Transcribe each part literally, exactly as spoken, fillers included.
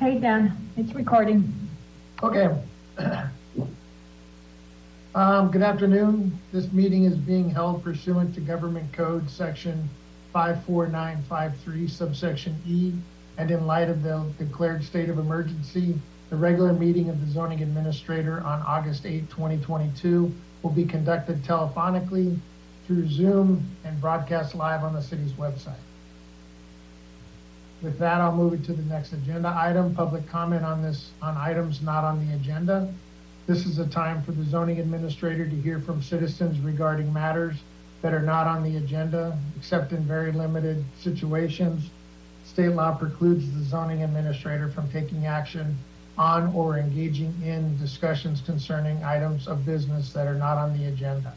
Hey, Dan, it's recording. Okay. Um, good afternoon. This meeting is being held pursuant to Government Code Section five four nine five three, subsection E, and in light of the declared state of emergency, the regular meeting of the zoning administrator on August eighth, twenty twenty-two will be conducted telephonically through Zoom and broadcast live on the city's website. With that, I'll move it to the next agenda item, public comment on this on items not on the agenda. This is a time for the zoning administrator to hear from citizens regarding matters that are not on the agenda, except in very limited situations. State law precludes the zoning administrator from taking action on or engaging in discussions concerning items of business that are not on the agenda.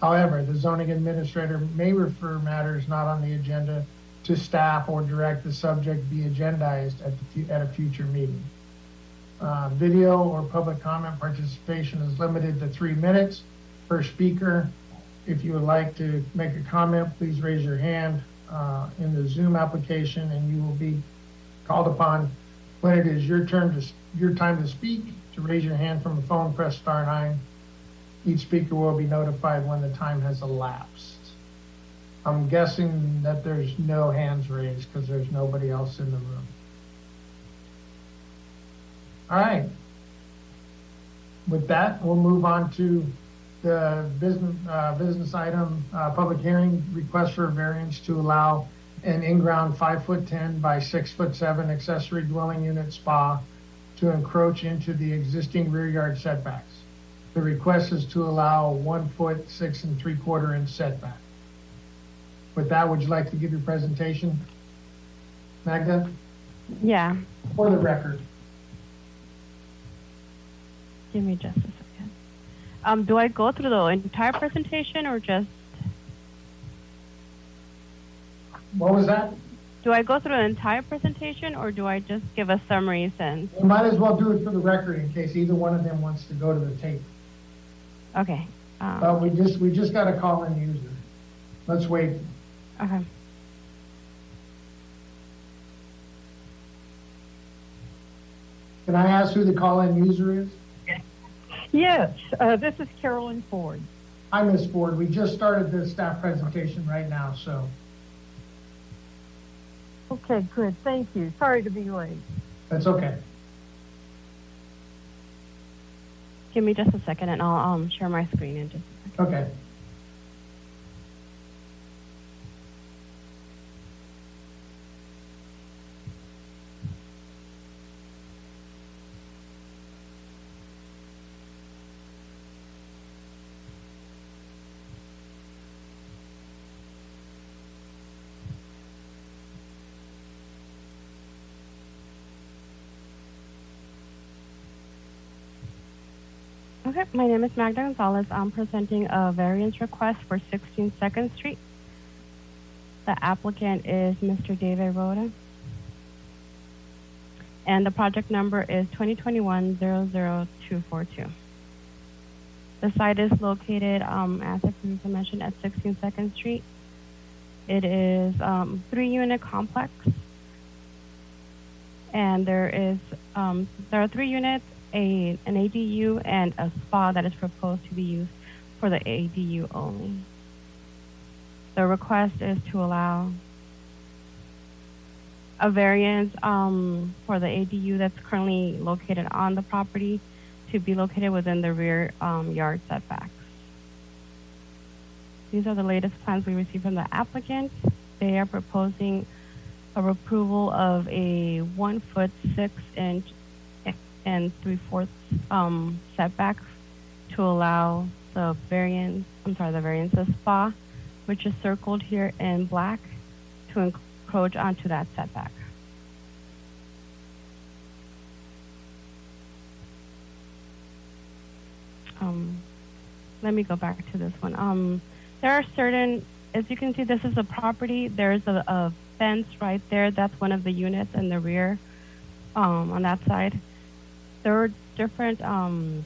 However, the zoning administrator may refer matters not on the agenda to staff or direct the subject be agendized at, the, at a future meeting. Uh, video or public comment participation is limited to three minutes per speaker. If you would like to make a comment, please raise your hand uh, in the Zoom application, and you will be called upon when it is your turn to your time to speak. To raise your hand from the phone, press star nine. Each speaker will be notified when the time has elapsed. I'm guessing that there's no hands raised because there's nobody else in the room. All right. With that, we'll move on to the business uh, business item, uh, public hearing, request for variance to allow an in-ground five foot ten by six foot seven accessory dwelling unit spa to encroach into the existing rear yard setbacks. The request is to allow one foot six and three quarter inch setback. With that, would you like to give your presentation, Magda? Yeah. For the record. Give me just a second. Um, do I go through the entire presentation or just? What was that? Do I go through the entire presentation or do I just give a summary since? You might as well do it for the record in case either one of them wants to go to the tape. Okay. Um, but we just we just got a call in user. Let's wait. Okay. Can I ask who the call-in user is? Yes, uh, this is Carolyn Ford. Hi, Miz Ford. We just started the staff presentation right now, so. Okay, good. Thank you. Sorry to be late. That's okay. Give me just a second, and I'll um, share my screen in just a second. Okay. Okay, my name is Magda Gonzalez. I'm presenting a variance request for sixteen second street. The applicant is Mister David Ruda. And the project number is twenty twenty-one dash zero zero two four two. The site is located, um, as I previously mentioned, at sixteen second street. It is a um, three-unit complex. And there is um, there are three units, A, an A D U and a spa that is proposed to be used for the A D U only. The request is to allow a variance um, for the A D U that's currently located on the property to be located within the rear um, yard setbacks. These are the latest plans we received from the applicant. They are proposing a approval of a one foot six inch and three-fourths um, setback to allow the variance, I'm sorry, the variance of spa, which is circled here in black, to encroach onto that setback. Um, let me go back to this one. Um, there are certain, as you can see, this is a property. There's a, a fence right there. That's one of the units in the rear um, on that side. There are different, um,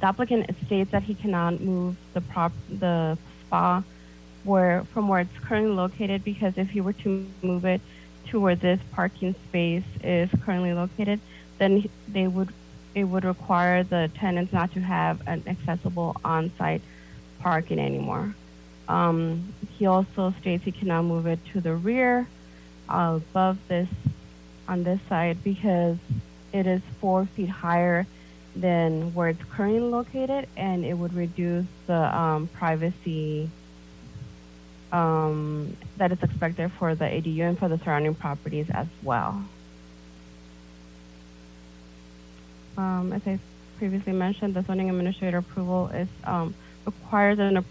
the applicant states that he cannot move the prop, the spa where, from where it's currently located, because if he were to move it, to where this parking space is currently located, then they would it would require the tenants not to have an accessible on-site parking anymore. Um, he also states he cannot move it to the rear uh, above this on this side because it is four feet higher than where it's currently located, and it would reduce the um, privacy um, that is expected for the A D U and for the surrounding properties as well. Um, as I previously mentioned, the zoning administrator approval is um, requires an the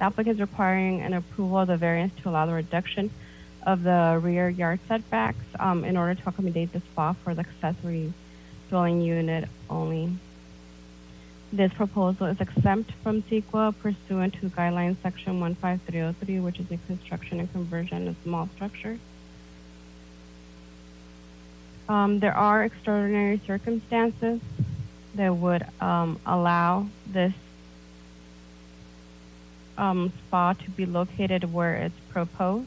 applicant is requiring an approval of the variance to allow the reduction of the rear yard setbacks um, in order to accommodate the spa for the accessory dwelling unit only. This proposal is exempt from CEQA pursuant to guidelines section one five three oh three, which is the construction and conversion of small structures. Um, there are extraordinary circumstances that would um, allow this um, spa to be located where it's proposed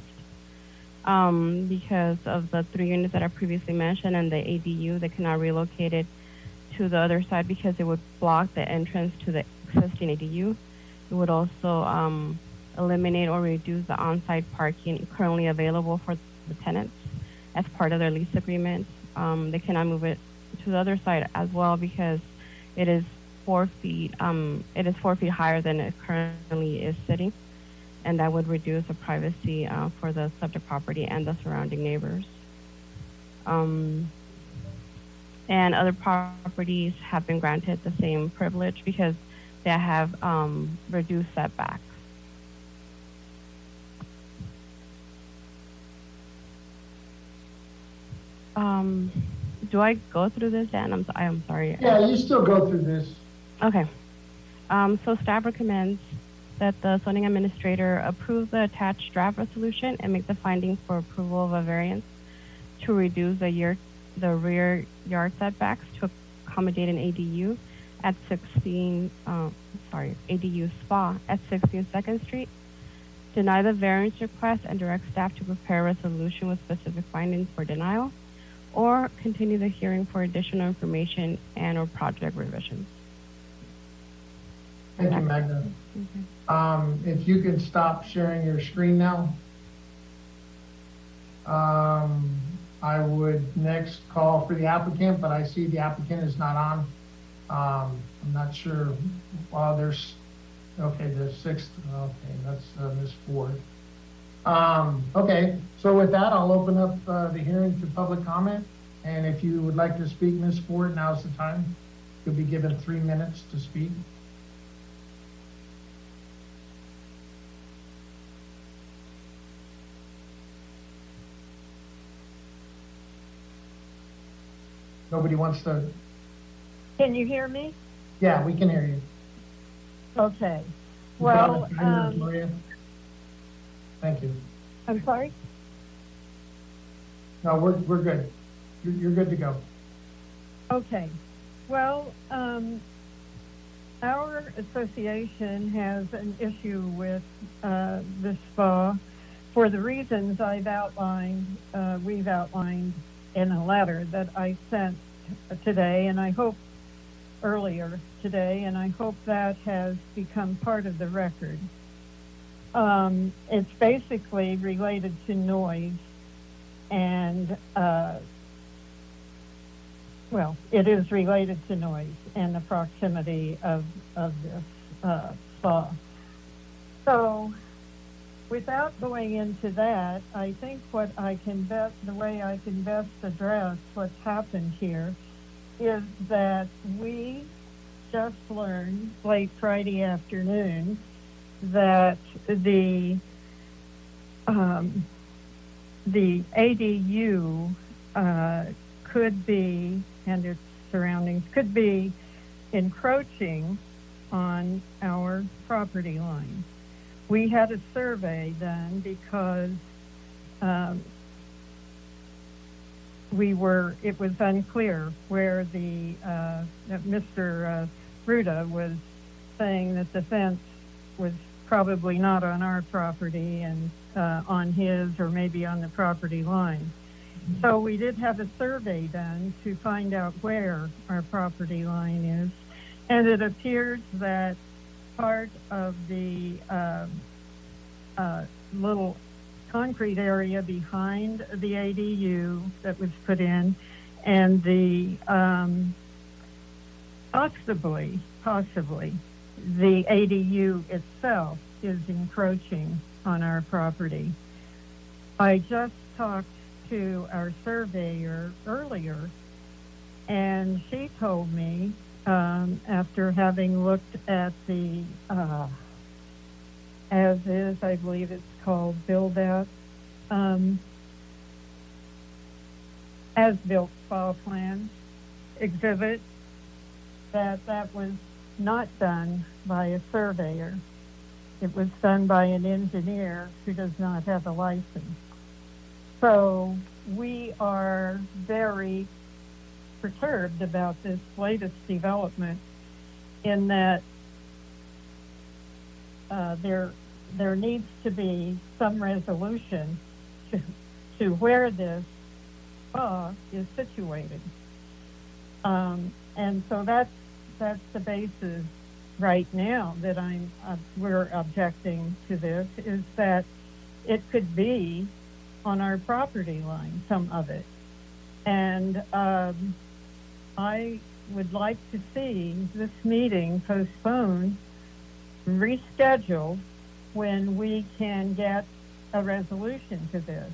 um, because of the three units that I previously mentioned and the A D U. They cannot relocate it to the other side because it would block the entrance to the existing A D U. It would also um, eliminate or reduce the on-site parking currently available for the tenants as part of their lease agreement. Um, they cannot move it to the other side as well because it is four feet. Um, it is four feet higher than it currently is sitting, and that would reduce the privacy uh, for the subject property and the surrounding neighbors. Um, and other properties have been granted the same privilege because they have um, reduced setbacks. Um, do I go through this, Dan? I'm, I'm sorry. Yeah, you still go through this. Okay. Um, so staff recommends that the zoning administrator approve the attached draft resolution and make the findings for approval of a variance to reduce the, year, the rear yard setbacks to accommodate an A D U at sixteen, uh, sorry, A D U spa at sixteen second street. Deny the variance request and direct staff to prepare a resolution with specific findings for denial, or continue the hearing for additional information and or project revisions. Thank you, Magda. Okay. Um, if you could stop sharing your screen now. Um, I would next call for the applicant, but I see the applicant is not on. Um, I'm not sure. Well, there's, okay, the sixth, okay, that's uh, Miz Ford. Um, okay, so with that, I'll open up uh, the hearing to public comment. And if you would like to speak, Miz Ford, now's the time. You'll be given three minutes to speak. Nobody wants to. Can you hear me? Yeah, we can hear you. Okay. Well, um, thank you. I'm sorry? No, we're, we're good. You're, you're good to go. Okay. Well, um, our association has an issue with uh, this spa for the reasons I've outlined, uh, we've outlined in a letter that I sent today, and I hope earlier today, and I hope that has become part of the record. Um, it's basically related to noise, and uh, well, it is related to noise and the proximity of, of this uh, spa. So without going into that, I think what I can best, the way I can best address what's happened here is that we just learned late Friday afternoon that the um, the A D U uh, could be, and its surroundings, could be encroaching on our property line. We had a survey done because um, we were, it was unclear where the, uh, Mister Uh, Ruda was saying that the fence was probably not on our property and uh, on his, or maybe on the property line. So we did have a survey done to find out where our property line is, and it appears that part of the uh, uh, little concrete area behind the A D U that was put in, and the um, possibly, possibly, the A D U itself is encroaching on our property. I just talked to our surveyor earlier, and she told me, um, after having looked at the uh, as is, I believe it's called build out, um, as built file plan exhibit, that that was not done by a surveyor. It was done by an engineer who does not have a license. So we are very perturbed about this latest development, in that uh, there there needs to be some resolution to, to where this spa is situated. Um, and so that's that's the basis right now that I'm uh, we're objecting to this, is that it could be on our property line, some of it, and um, I would like to see this meeting postponed, rescheduled, when we can get a resolution to this.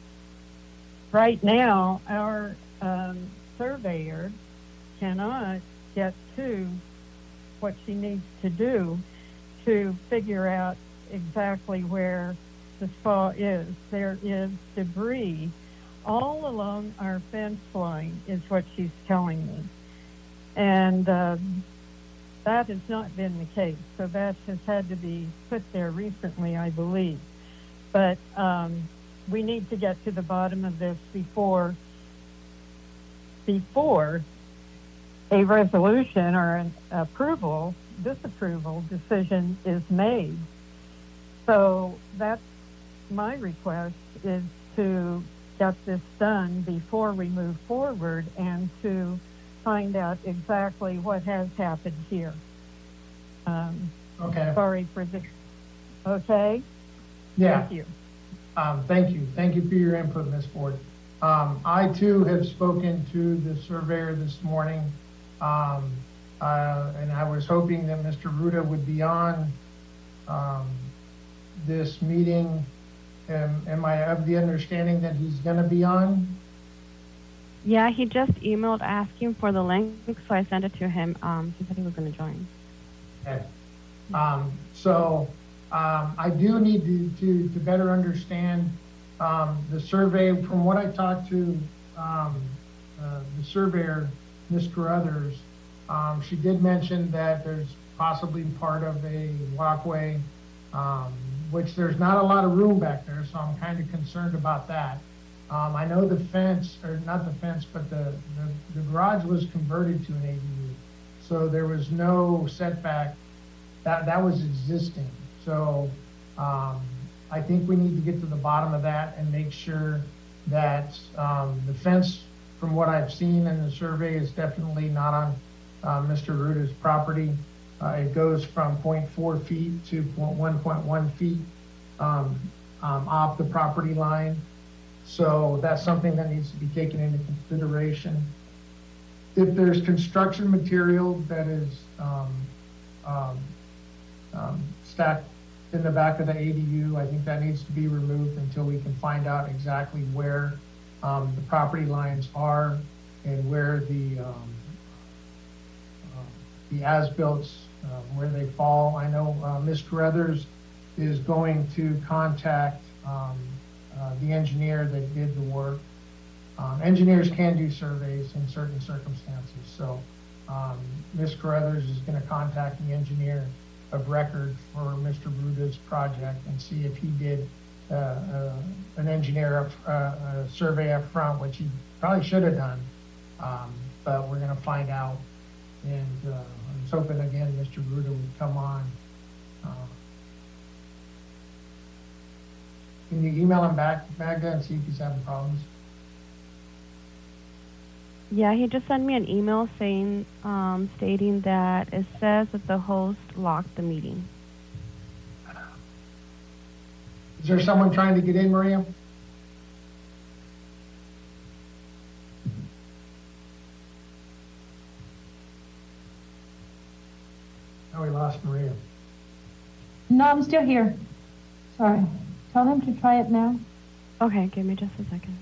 Right now, our um, surveyor cannot get to what she needs to do to figure out exactly where the spa is. There is debris all along our fence line, is what she's telling me, and um, that has not been the case. So that has had to be put there recently, I believe. But um, we need to get to the bottom of this before before a resolution or an approval, disapproval decision is made. So that's my request, is to get this done before we move forward and to find out exactly what has happened here. Um, okay. Sorry for this. Okay? Yeah. Thank you. Um, thank you. Thank you for your input, Miz Ford. Um, I, too, have spoken to the surveyor this morning, um, uh, and I was hoping that Mister Ruda would be on um, this meeting. Am, am I of the understanding that he's going to be on? Yeah, he just emailed asking for the link, so I sent it to him. Um, he said he was going to join. Okay. Um, so um, I do need to, to, to better understand um, the survey. From what I talked to um, uh, the surveyor, Miz Carruthers, um, she did mention that there's possibly part of a walkway, um, which there's not a lot of room back there, so I'm kind of concerned about that. Um, I know the fence, or not the fence, but the, the, the garage was converted to an A D U, so there was no setback. That, that was existing. So um, I think we need to get to the bottom of that and make sure that um, the fence, from what I've seen in the survey, is definitely not on uh, Mister Ruda's property. Uh, it goes from zero point four feet to one point one feet um, um, off the property line. So that's something that needs to be taken into consideration. If there's construction material that is um, um, um, stacked in the back of the A D U, I think that needs to be removed until we can find out exactly where um, the property lines are and where the um, the as-builts, uh, where they fall. I know uh, Miz Carruthers is going to contact um, uh, the engineer that did the work. Um, engineers can do surveys in certain circumstances, so um, Miz Carruthers is going to contact the engineer of record for Mister Ruda's project and see if he did uh, uh, an engineer up, uh, a survey up front, which he probably should have done, um, but we're going to find out. And uh, I was hoping, again, Mister Ruda would come on. Uh, can you email him back, Magda, and see if he's having problems? Yeah, he just sent me an email saying, um, stating that it says that the host locked the meeting. Is there someone trying to get in, Maria? Oh, we lost Maria. No, I'm still here. Sorry. Tell them to try it now. Okay, give me just a second.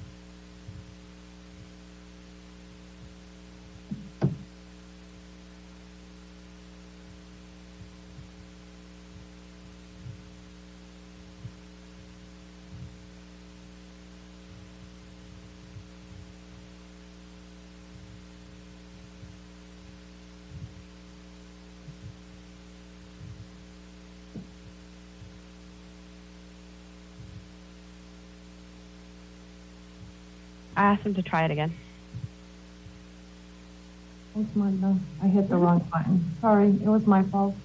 I asked him to try it again. It was mine, though. I hit the wrong button. Sorry, it was my fault.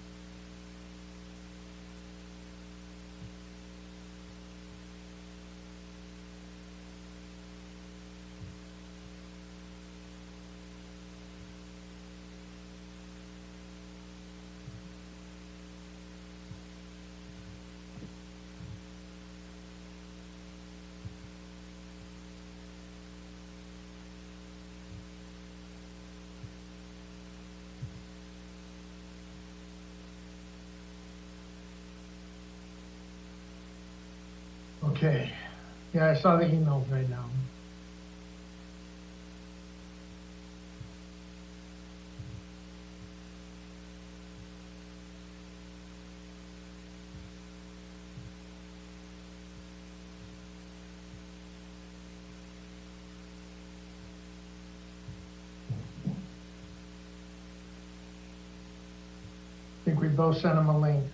Okay. Yeah, I saw the emails right now. I think we both sent him a link.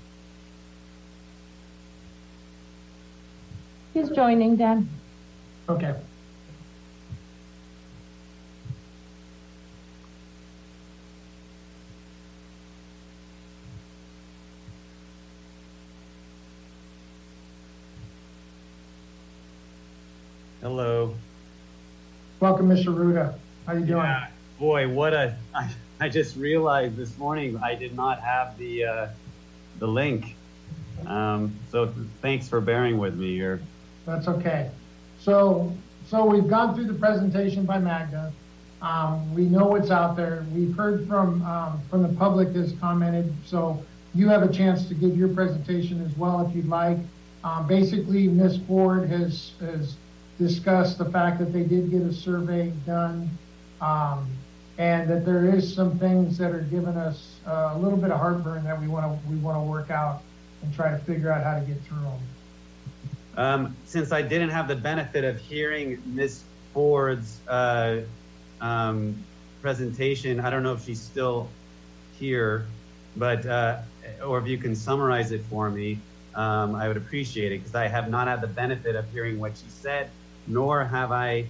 He's joining, Dan. Okay. Hello. Welcome, Mister Ruda. How you doing? Yeah, boy, what a! I, I just realized this morning I did not have the uh, the link. Um, so thanks for bearing with me here. That's okay. So, so we've gone through the presentation by Magda. Um, we know what's out there. We've heard from um, from the public that's commented. So you have a chance to give your presentation as well if you'd like. Um, basically, Miz Ford has has discussed the fact that they did get a survey done, um, and that there is some things that are giving us uh, a little bit of heartburn that we want to we want to work out and try to figure out how to get through them. Um, since I didn't have the benefit of hearing Miz Ford's uh, um, presentation, I don't know if she's still here, but uh, or if you can summarize it for me, um, I would appreciate it, because I have not had the benefit of hearing what she said, nor have I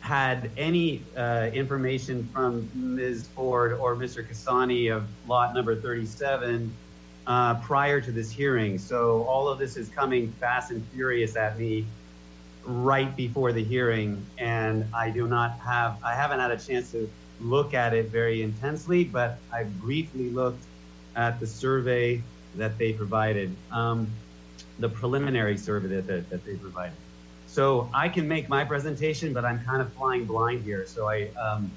had any uh, information from Miz Ford or Mister Cassani of lot number thirty-seven Uh, prior to this hearing. So all of this is coming fast and furious at me right before the hearing, and I do not have, I haven't had a chance to look at it very intensely, but I briefly looked at the survey that they provided, um, the preliminary survey that, that, that they provided. So I can make my presentation, but I'm kind of flying blind here. So I, um,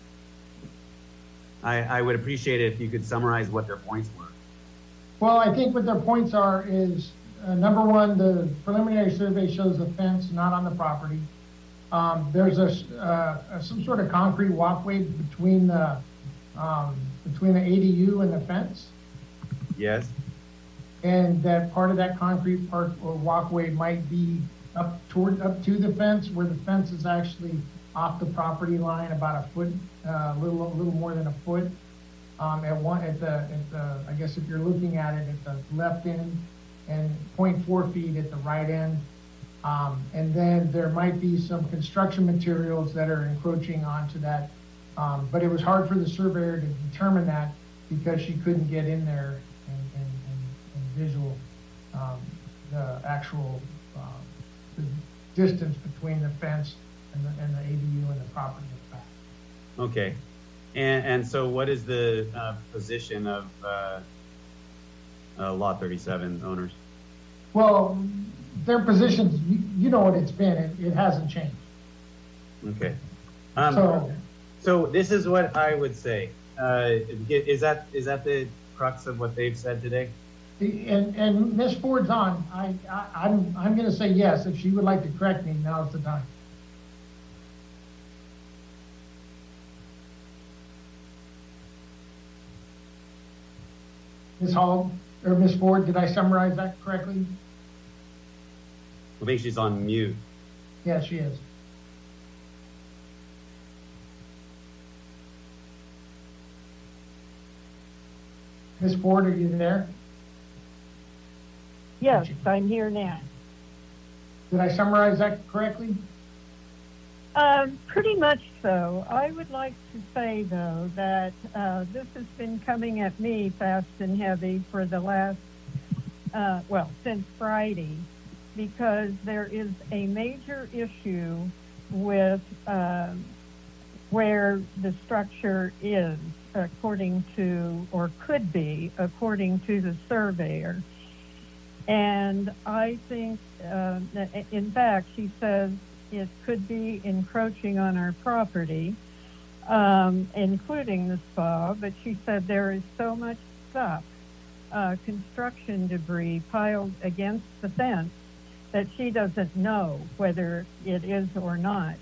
I, I would appreciate it if you could summarize what their points were. Well, I think what their points are is, uh, number one, the preliminary survey shows a fence not on the property. Um, there's a, uh, some sort of concrete walkway between the, um, between the A D U and the fence. Yes. And that part of that concrete park or walkway might be up toward, up to the fence, where the fence is actually off the property line about a foot, a uh, little, a little more than a foot. Um, at one, at the, at the, I guess if you're looking at it at the left end, and zero point four feet at the right end, um, and then there might be some construction materials that are encroaching onto that. Um, but it was hard for the surveyor to determine that because she couldn't get in there and, and, and, and visual um, the actual uh, the distance between the fence and the, and the A D U and the property of fact. Okay. And, and so what is the uh, position of uh, uh, Lot thirty-seven owners? Well, their positions, you, you know what it's been. It, it hasn't changed. Okay. Um, so, so this is what I would say. Uh, is that is that the crux of what they've said today? And and Miz Ford's on. I, I I'm I'm going to say yes. If she would like to correct me, now's the time. Miz Hall or Miz Ford, did I summarize that correctly? I think she's on mute. Yeah, she is. Miz Ford, are you there? Yes, I'm here now. Did I summarize that correctly? Um, pretty much so. I would like to say, though, that uh, this has been coming at me fast and heavy for the last, uh, well, since Friday, because there is a major issue with uh, where the structure is, according to, or could be, according to the surveyor. And I think, uh, in fact, she says it could be encroaching on our property, um, including the spa, but she said there is so much stuff, uh, construction debris piled against the fence that she doesn't know whether it is or not.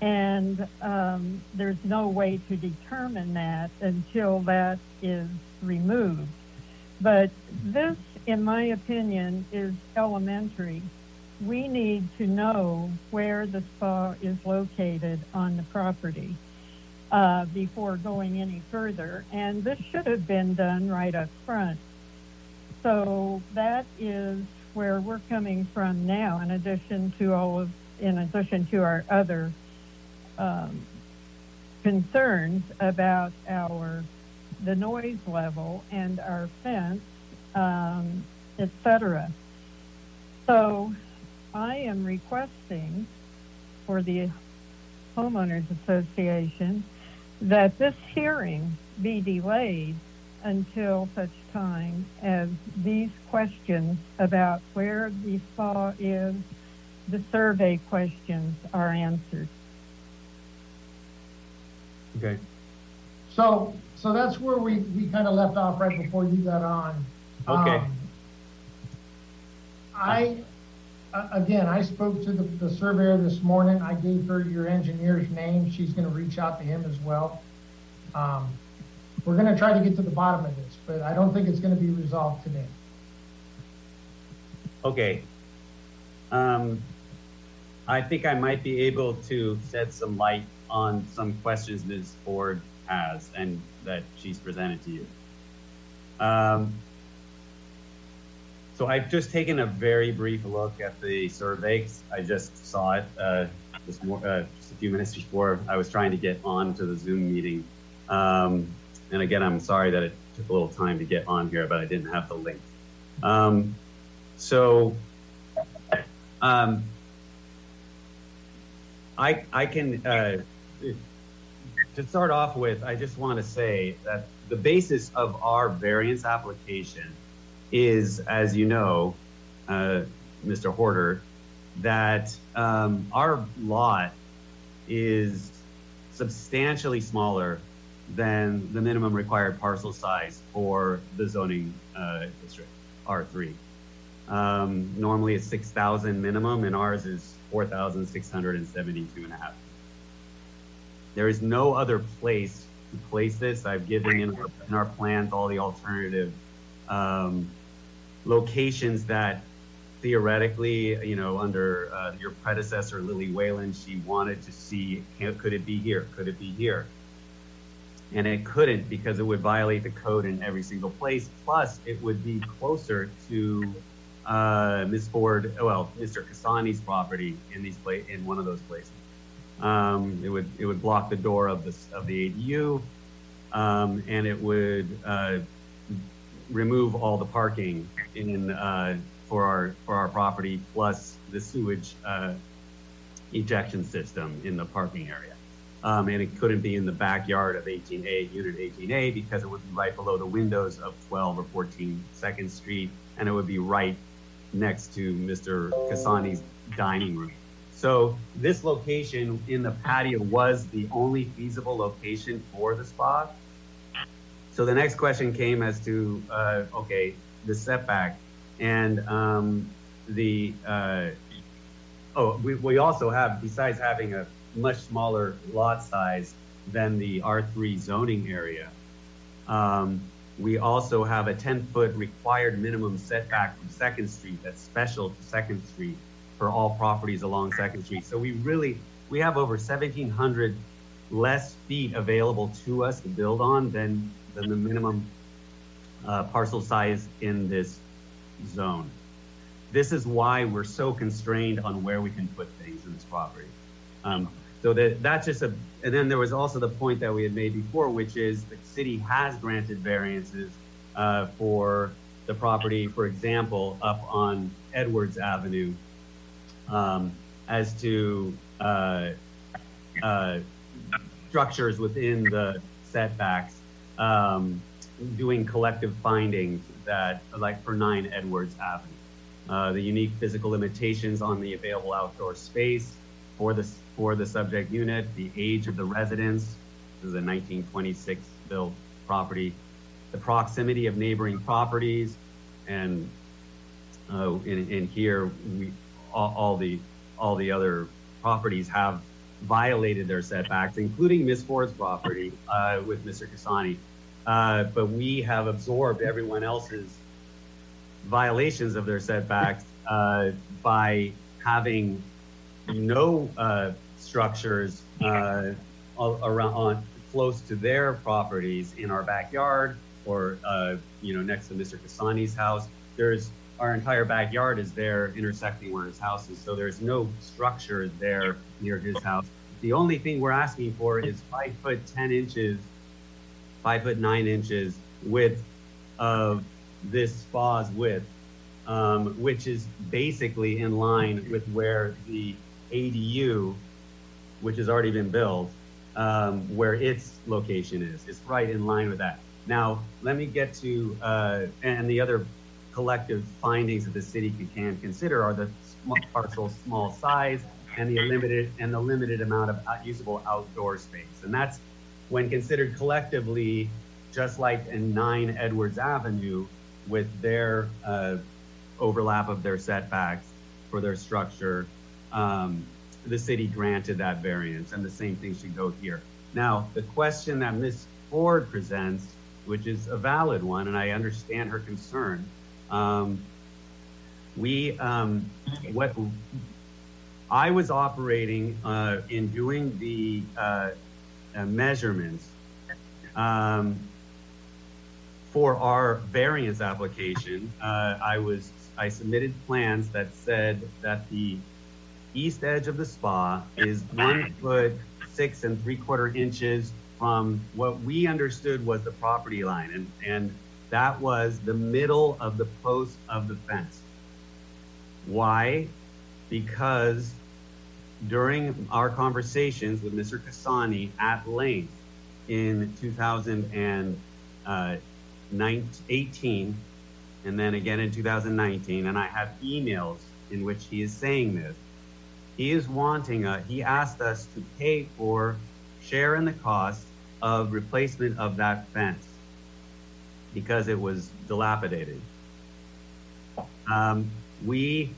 And um, there's no way to determine that until that is removed. But this, in my opinion, is elementary. We need to know where the spa is located on the property uh, before going any further. And this should have been done right up front. So that is where we're coming from now, in addition to all of, in addition to our other um, concerns about our, the noise level and our fence, Um, et cetera. So I am requesting for the Homeowners Association that this hearing be delayed until such time as these questions about where the spa is, the survey questions, are answered. Okay. So, so that's where we, we kind of left off right before you got on. Okay. Um, I, uh, again, I spoke to the, the surveyor this morning. I gave her your engineer's name. She's going to reach out to him as well. Um, we're going to try to get to the bottom of this, but I don't think it's going to be resolved today. Okay. Um, I think I might be able to shed some light on some questions Miz Ford has and that she's presented to you. Um, So I've just taken a very brief look at the survey. I just saw it uh, just, more, uh, just a few minutes before I was trying to get on to the Zoom meeting. Um, and again, I'm sorry that it took a little time to get on here, but I didn't have the link. Um, so um, I, I can, uh, to start off with, I just want to say that the basis of our variance application is, as you know, uh, Mister Horder, that um, our lot is substantially smaller than the minimum required parcel size for the zoning uh, district, R three. Um, normally it's six thousand minimum, and ours is four thousand six hundred seventy-two and a half. There is no other place to place this. I've given in our, in our plans all the alternative um, locations that theoretically, you know, under uh, your predecessor, Lily Wayland, she wanted to see, could it be here? Could it be here? And it couldn't, because it would violate the code in every single place. Plus, it would be closer to uh, Miz Ford, well, Mister Kasani's property in these pla in one of those places. Um, it would it would block the door of the of the A D U, um, and it would uh, remove all the parking in uh, for our for our property, plus the sewage uh, ejection system in the parking area. Um, and it couldn't be in the backyard of eighteen A, unit eighteen A, because it would be right below the windows of twelve or fourteen Second Street, and it would be right next to Mister Kasani's dining room. So this location in the patio was the only feasible location for the spa. So the next question came as to, uh, okay, the setback and um, the, uh, oh, we, we also have, besides having a much smaller lot size than the R three zoning area, um, we also have a ten foot required minimum setback from Second Street that's special to Second Street for all properties along Second Street. So we really, we have over seventeen hundred less feet available to us to build on than, than the minimum uh, parcel size in this zone. This is why we're so constrained on where we can put things in this property. Um, so that, that's just a, and then there was also the point that we had made before, which is the city has granted variances uh, for the property, for example, up on Edwards Avenue, um, as to uh, uh, structures within the setbacks, um, doing collective findings that, like for nine Edwards Avenue, uh, the unique physical limitations on the available outdoor space for the, for the subject unit, the age of the residence, this is a nineteen twenty-six built property, the proximity of neighboring properties, and uh, in, in here, we, all, all, the, all the other properties have violated their setbacks, including Miz Ford's property uh, with Mister Kasani. Uh, but we have absorbed everyone else's violations of their setbacks uh, by having no uh, structures uh, around on, close to their properties in our backyard, or uh, you know, next to Mister Kasani's house. There's our entire backyard is there, intersecting where his house is. So there's no structure there near his house. The only thing we're asking for is five foot ten inches, five foot nine inches width of this spa's width, um, which is basically in line with where the A D U, which has already been built, um, where its location is. It's right in line with that. Now, let me get to, uh, and the other collective findings that the city can consider are the parcel's small size and the limited and the limited amount of usable outdoor space. And that's when considered collectively, just like in nine Edwards Avenue with their uh, overlap of their setbacks for their structure, um, the city granted that variance, and the same thing should go here. Now, the question that Miz Ford presents, which is a valid one, and I understand her concern, um, we, um, what I was operating uh, in doing the uh, uh, measurements um, for our variance application, uh, I was I submitted plans that said that the east edge of the spa is one foot six and three quarter inches from what we understood was the property line, and and that was the middle of the post of the fence. Why? Because during our conversations with Mister Kasani at length in two thousand eighteen, and then again in two thousand nineteen, and I have emails in which he is saying this, he is wanting a, he asked us to pay for share in the cost of replacement of that fence because it was dilapidated. Um, we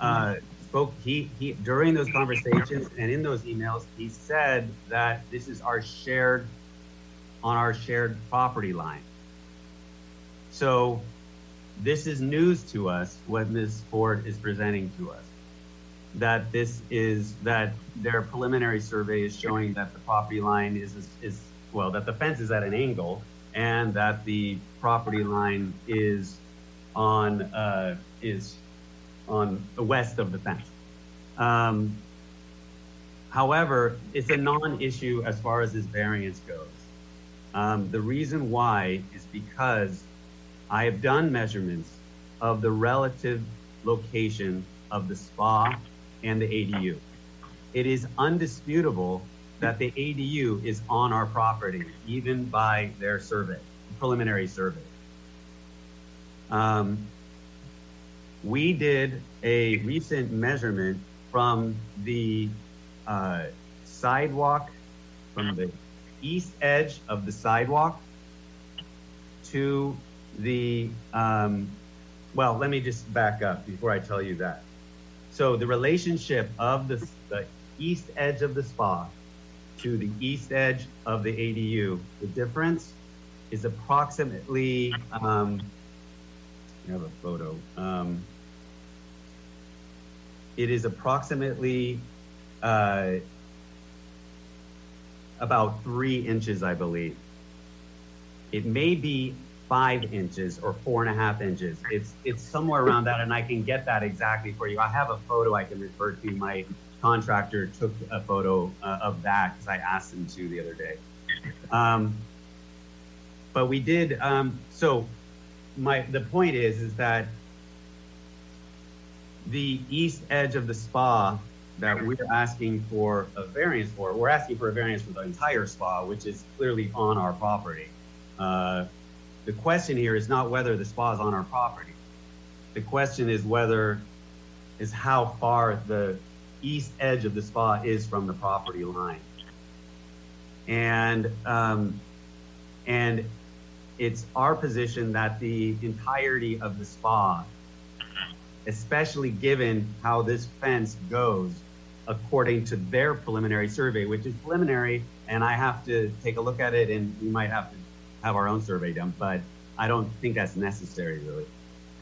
uh, spoke, he, he, during those conversations and in those emails, he said that this is our shared, on our shared property line. So this is news to us, what Miz Ford is presenting to us, that this is, that their preliminary survey is showing that the property line is, is, is well, that the fence is at an angle and that the property line is on, uh, is on the west of the fence. Um, however, it's a non-issue as far as this variance goes. Um, the reason why is because I have done measurements of the relative location of the spa and the A D U. it is undisputable that the A D U is on our property, even by their survey, preliminary survey. Um, we did a recent measurement from the uh, sidewalk, from the east edge of the sidewalk to the, um, well, let me just back up before I tell you that. So the relationship of the, the east edge of the spa to the east edge of the A D U, the difference is approximately, um, I have a photo. Um, it is approximately uh, about three inches, I believe. It may be five inches or four and a half inches. It's it's somewhere around that, and I can get that exactly for you. I have a photo I can refer to. My contractor took a photo uh, of that because I asked him to the other day. Um, but we did, um, so my the point is, is that the east edge of the spa that we're asking for a variance for, we're asking for a variance for the entire spa, which is clearly on our property. Uh, the question here is not whether the spa is on our property. The question is whether, is how far the east edge of the spa is from the property line. And, um, and it's our position that the entirety of the spa, especially given how this fence goes, according to their preliminary survey, which is preliminary, and I have to take a look at it, and we might have to have our own survey done, but I don't think that's necessary really,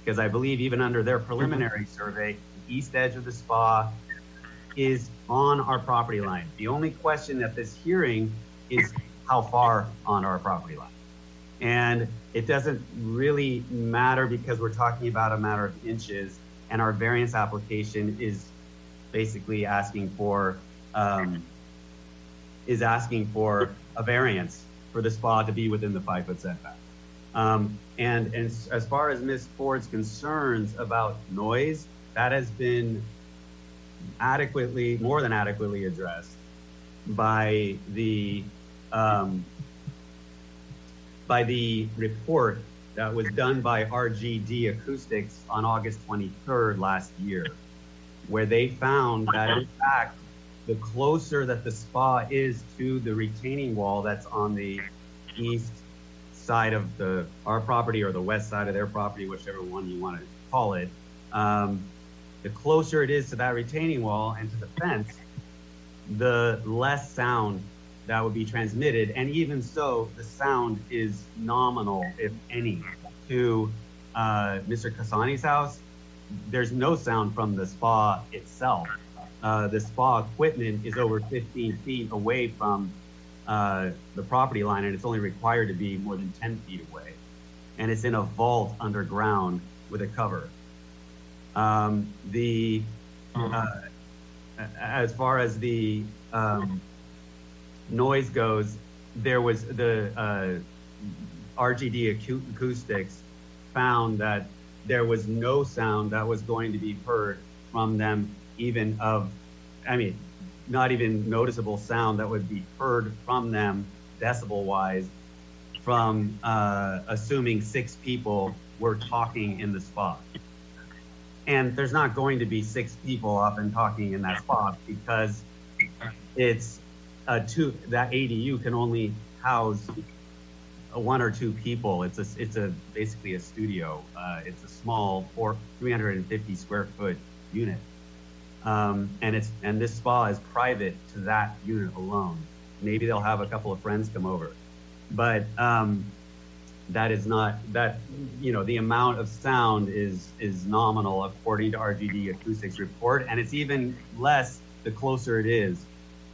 because I believe even under their preliminary survey, the east edge of the spa is on our property line. The only question at this hearing is how far on our property line. And it doesn't really matter because we're talking about a matter of inches, and our variance application is basically asking for, um, is asking for a variance for the spa to be within the five foot setback. Um, and, and as far as Miz Ford's concerns about noise, that has been adequately, more than adequately addressed by the, um, by the report that was done by R G D Acoustics on August twenty-third last year, where they found that in fact, the closer that the spa is to the retaining wall that's on the east side of the our property or the west side of their property, whichever one you want to call it, um, the closer it is to that retaining wall and to the fence, the less sound that would be transmitted. And even so, the sound is nominal, if any. To uh, Mister Kasani's house, there's no sound from the spa itself. Uh, the spa equipment is over fifteen feet away from uh, the property line, and it's only required to be more than ten feet away. And it's in a vault underground with a cover. Um, the, uh, as far as the um, noise goes, there was the uh, R G D Acoustics found that there was no sound that was going to be heard from them, even of, I mean, not even noticeable sound that would be heard from them decibel wise from uh, assuming six people were talking in the spa. And there's not going to be six people often talking in that spa because it's a two, that A D U can only house a one or two people. It's a, it's a basically a studio. Uh, it's a small four, three hundred fifty square foot unit. Um, and it's and this spa is private to that unit alone. Maybe they'll have a couple of friends come over, but um, that is not that you know the amount of sound is is nominal according to R G D Acoustics report, and it's even less the closer it is.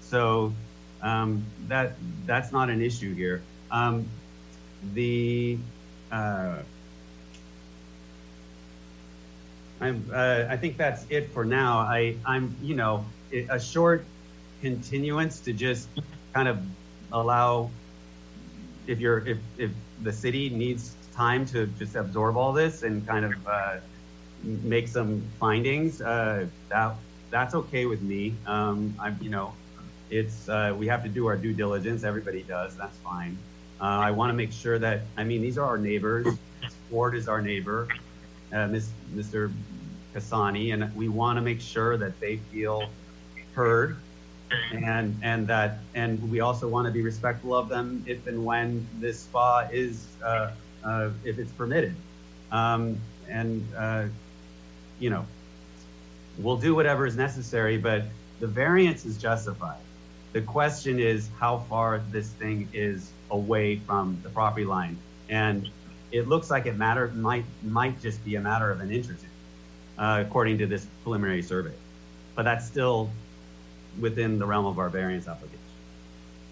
So um, that that's not an issue here. Um, the uh, I'm, uh, I think that's it for now. I, I'm, you know, a short continuance to just kind of allow, if you're, if, if the city needs time to just absorb all this and kind of uh, make some findings, uh, that that's okay with me. Um, I'm, you know, it's, uh, we have to do our due diligence. Everybody does. That's fine. Uh, I want to make sure that, I mean, these are our neighbors. Ford is our neighbor, uh, Mister Kasani, and we want to make sure that they feel heard, and and that, and we also want to be respectful of them if and when this spa is, uh, uh, if it's permitted, um, and uh, you know, we'll do whatever is necessary, but the variance is justified. The question is how far this thing is away from the property line, and it looks like it matter might might just be a matter of an inch or two, uh, according to this preliminary survey, but that's still within the realm of our variance application.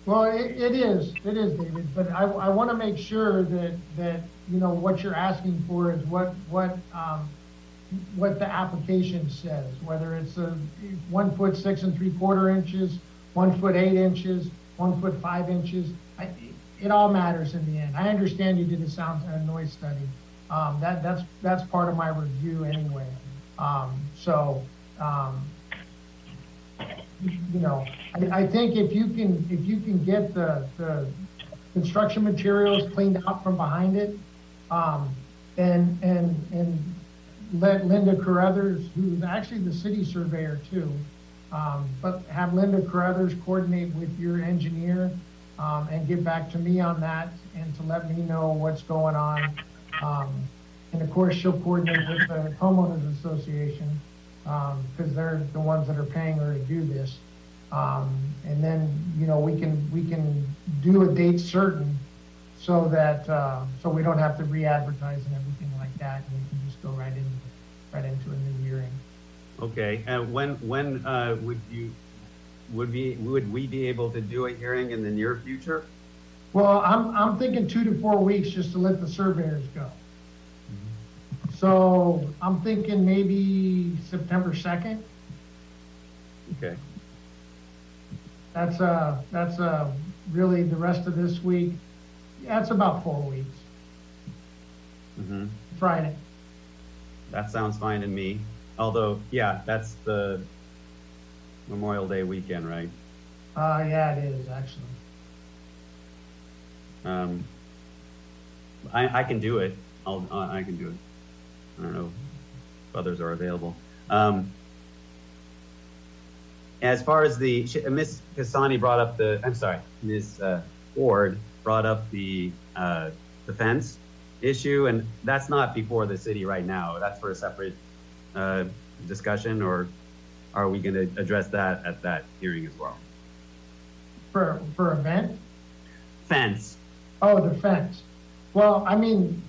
Well, it, it is, it is, David. But I, I want to make sure that that you know what you're asking for is what what um, what the application says. Whether it's a one foot six and three quarter inches, one foot eight inches, one foot five inches. I, it all matters in the end. I understand you did a sound and noise study. Um, that that's that's part of my review anyway. Um, so. Um, You know, I, I think if you can if you can get the, the construction materials cleaned out from behind it, um, and and and let Linda Carruthers, who's actually the city surveyor too, um, but have Linda Carruthers coordinate with your engineer, um, and get back to me on that, and to let me know what's going on, um, and of course she'll coordinate with the homeowners association, because um, they're the ones that are paying her to do this, um, and then you know we can we can do a date certain, so that uh, so we don't have to re-advertise and everything like that, and we can just go right in right into a new hearing. Okay, and when when uh, would you would be would we be able to do a hearing in the near future? Well, I'm I'm thinking two to four weeks just to let the surveyors go. So I'm thinking maybe September second. Okay. That's uh that's uh really the rest of this week. That's about four weeks. Mm-hmm. Friday. That sounds fine to me. Although, yeah, that's the Memorial Day weekend, right? Uh, yeah, it is actually. Um, I I can do it. I'll uh, I can do it. I don't know if others are available. Um, as far as the, Miz Kasani brought up the, I'm sorry, Miz Uh, Ford brought up the, uh, the fence issue, and that's not before the city right now. That's for a separate uh, discussion, or are we gonna address that at that hearing as well? For, for a vent? Fence. Oh, the fence. Well, I mean,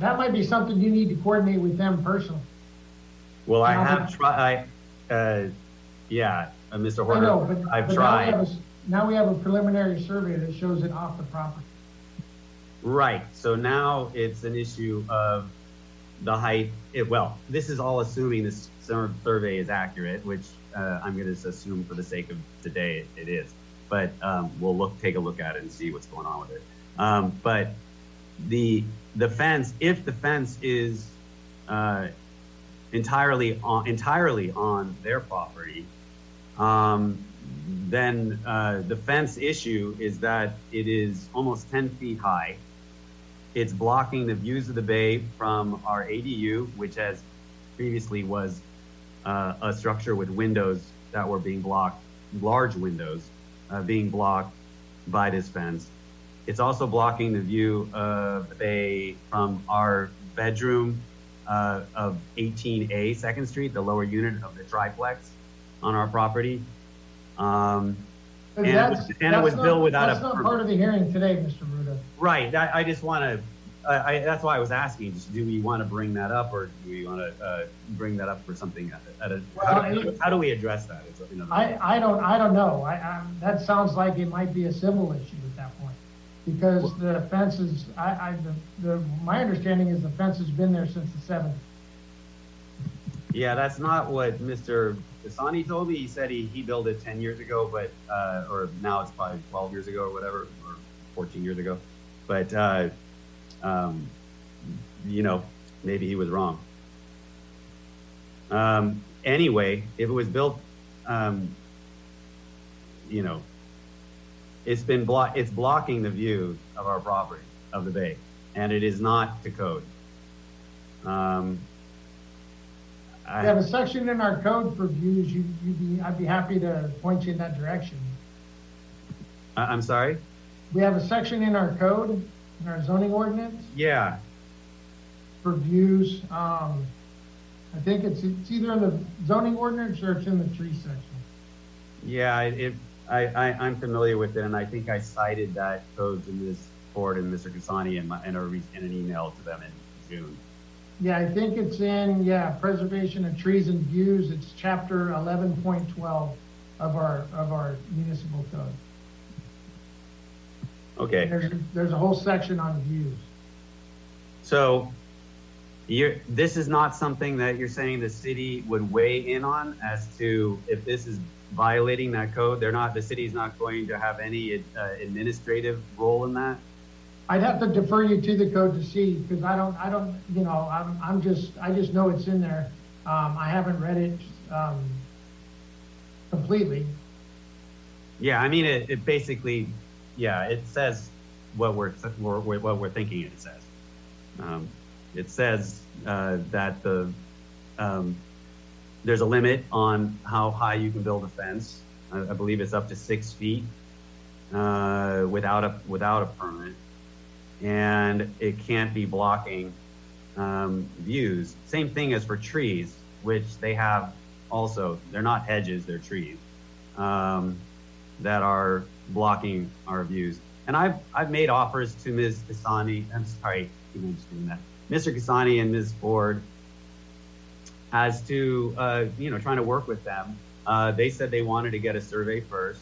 that might be something you need to coordinate with them personally. Well, I have tried, uh, yeah, uh, Mister Horner, I know, but, I've but tried. Now we, a, now we have a preliminary survey that shows it off the property. Right, so now it's an issue of the height. It, well, this is all assuming this survey is accurate, which uh, I'm gonna assume for the sake of today it, it is. But um, we'll look, take a look at it and see what's going on with it. Um, but the, The fence, if the fence is uh, entirely on entirely on their property, um, then uh, the fence issue is that it is almost ten feet high. It's blocking the views of the bay from our A D U, which as previously was uh, a structure with windows that were being blocked, large windows uh, being blocked by this fence. It's also blocking the view of the bay from our bedroom uh, of eighteen A Second Street, the lower unit of the triplex on our property. Um, and that's, and that's it was not, built without that's a. That's not part of the hearing today, Mister Ruda. Right. I, I just want to. I, I, that's why I was asking. Just do we want to bring that up, or do we want to uh, bring that up for something? At a, well, how, do, it, how do we address that? It's, you know, I I don't I don't know. I, I, that sounds like it might be a civil issue at that point. Because the fence is, I, I the, the my understanding is the fence has been there since the seventies. Yeah, that's not what Mister Kasani told me. He said he, he built it ten years ago, but uh, or now it's probably twelve years ago or whatever, or fourteen years ago. But uh, um, you know, maybe he was wrong. um, anyway, if it was built, um, you know, it's been blo- it's blocking the view of our property, of the bay, and it is not to code. Um, I we have a section in our code for views. You, you be, I'd be happy to point you in that direction. I, I'm sorry? We have a section in our code, in our zoning ordinance. Yeah. For views, um, I think it's, it's either in the zoning ordinance or it's in the tree section. Yeah, it, it, I, I, I'm familiar with it, and I think I cited that code to Miz Ford and Mister Cassani in, my, in, a, in an email to them in June. Yeah, I think it's in, yeah, preservation of trees and views. It's chapter eleven point twelve of our of our municipal code. Okay. There's a, there's a whole section on views. So you're, this is not something that you're saying the city would weigh in on as to if this is violating that code? They're not, the city's not going to have any uh, administrative role in that? I'd have to defer you to the code to see, because I don't, I don't, you know, I'm, I'm just, I just know it's in there. Um, I haven't read it um, completely. Yeah, I mean, it, it basically, yeah, it says what we're, we're what we're thinking it says. Um, it says uh, that the um, there's a limit on how high you can build a fence. I, I believe it's up to six feet uh, without a without a permit. And it can't be blocking um, views. Same thing as for trees, which they have also, they're not hedges, they're trees um, that are blocking our views. And I've I've made offers to Miz Cassani, I'm sorry, I'm just doing that, Mister Cassani and Miz Ford as to, uh, you know, trying to work with them. Uh, they said they wanted to get a survey first.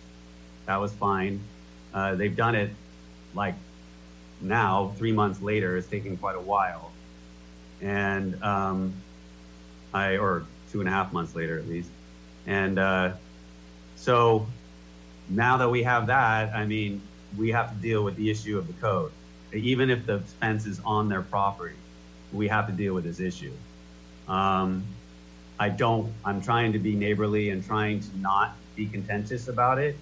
That was fine. Uh, they've done it like, now, three months later, it's taking quite a while, and um, I or two and a half months later at least, and uh, so now that we have that, I mean, we have to deal with the issue of the code. Even if the fence is on their property, we have to deal with this issue. Um, I don't. I'm trying to be neighborly and trying to not be contentious about it,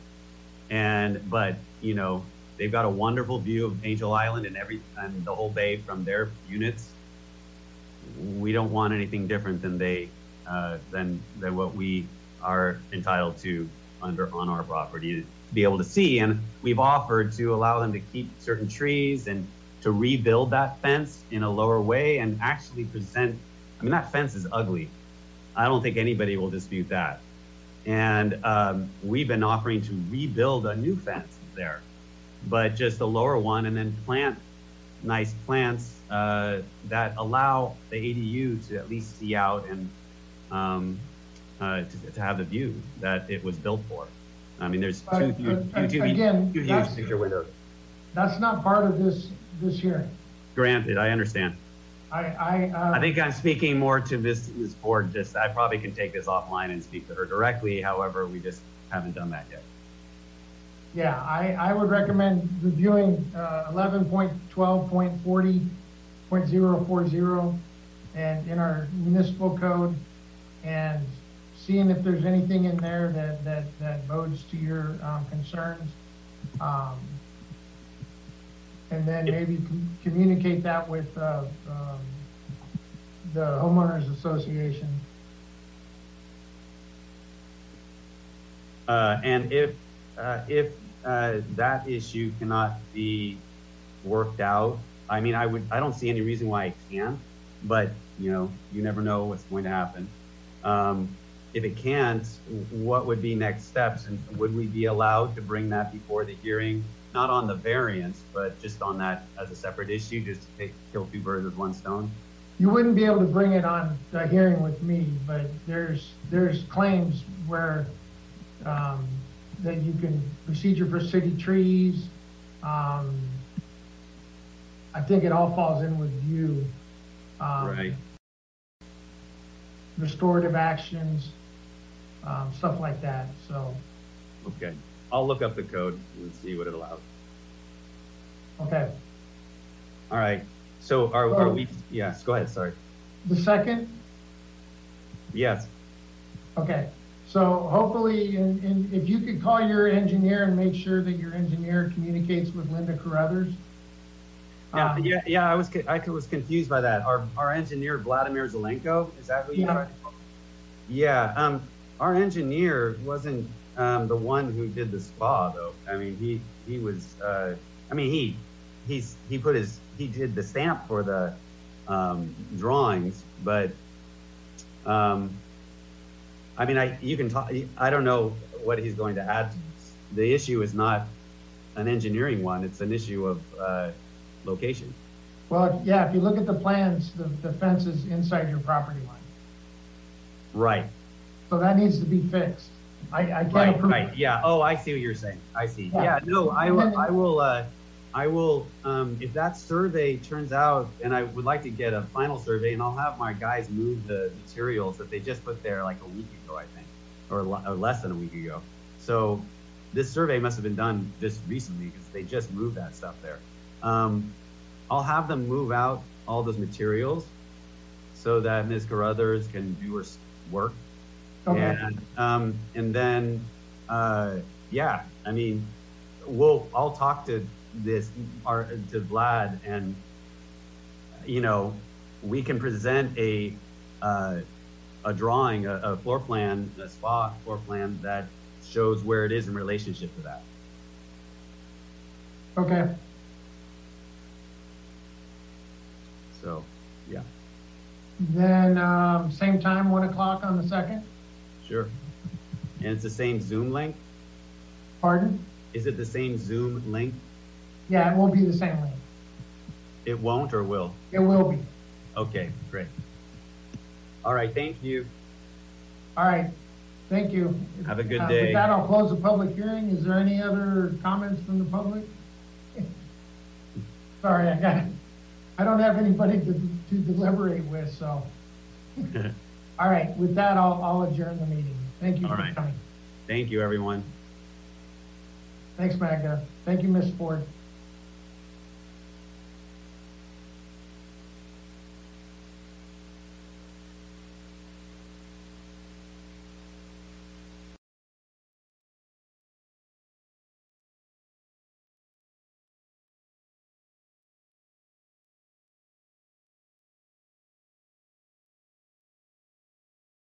and but you know. They've got a wonderful view of Angel Island and every and the whole bay from their units. We don't want anything different than they uh, than than what we are entitled to under on our property to be able to see. And we've offered to allow them to keep certain trees and to rebuild that fence in a lower way and actually present. I mean, that fence is ugly. I don't think anybody will dispute that. And um, we've been offering to rebuild a new fence there, but just a lower one, and then plant nice plants uh, that allow the A D U to at least see out and um, uh, to, to have the view that it was built for. I mean, there's but, two, two, uh, two, again, two huge picture windows. That's not part of this this hearing. Granted, I understand. I I, uh, I think I'm speaking more to Miz Ford. Just I probably can take this offline and speak to her directly. However, we just haven't done that yet. Yeah, I, I would recommend reviewing uh, eleven point twelve point forty point zero four zero and in our municipal code and seeing if there's anything in there that, that, that bodes to your um, concerns. Um, and then maybe com communicate that with uh, um, the Homeowners Association. Uh, and if Uh, if uh, that issue cannot be worked out, I mean, I would, I don't see any reason why it can, but you know, you never know what's going to happen. Um, if it can't, what would be next steps, and would we be allowed to bring that before the hearing, not on the variance, but just on that as a separate issue, just to take, kill two birds with one stone? You wouldn't be able to bring it on the hearing with me, but there's there's claims where. Um, that you can procedure for city trees. Um, I think it all falls in with you. Um, right. Restorative actions, um, stuff like that, so. Okay, I'll look up the code and see what it allows. Okay. All right, so are, so, are we, yes, go ahead, sorry. The second Yes. Okay, so hopefully, and, and if you could call your engineer and make sure that your engineer communicates with Linda Carruthers. Yeah, um, yeah, yeah. I was I was confused by that. Our our engineer Vladimir Zelenko, is that who you yeah. yeah. Um, our engineer wasn't um, the one who did the spa though. I mean, he he was. Uh, I mean, he he's he put his he did the stamp for the um, drawings, but. Um, I mean, I you can talk. I don't know what he's going to add to this. The issue is not an engineering one; it's an issue of uh, location. Well, yeah. If you look at the plans, the, the fence is inside your property line. Right. So that needs to be fixed. I, I can't right, approve. Right. It. Yeah. Oh, I see what you're saying. I see. Yeah. yeah no, I will. I will. Uh, I will. Um, if that survey turns out, and I would like to get a final survey, and I'll have my guys move the materials that they just put there like a week ago, I think, or, or less than a week ago. So this survey must have been done just recently because they just moved that stuff there. Um, I'll have them move out all those materials so that Miz Carruthers can do her work. Okay. And, um, and then, uh, yeah, I mean, we'll, I'll talk to this our, to Vlad, and you know, we can present a uh, a drawing, a, a floor plan, a spa floor plan that shows where it is in relationship to that. Okay. So, yeah. Then um, same time, one o'clock on the second. Sure. And it's the same Zoom link. Pardon? Is it the same Zoom link? Yeah, it won't be the same link. It won't or will? It will be. Okay, great. All right, thank you. All right, thank you. Have a good uh, day. With that, I'll close the public hearing. Is there any other comments from the public? Sorry, I got. I don't have anybody to, to deliberate with, so. All right, with that, I'll, I'll adjourn the meeting. Thank you All for right. coming. Thank you, everyone. Thanks, Magda. Thank you, Miz Ford.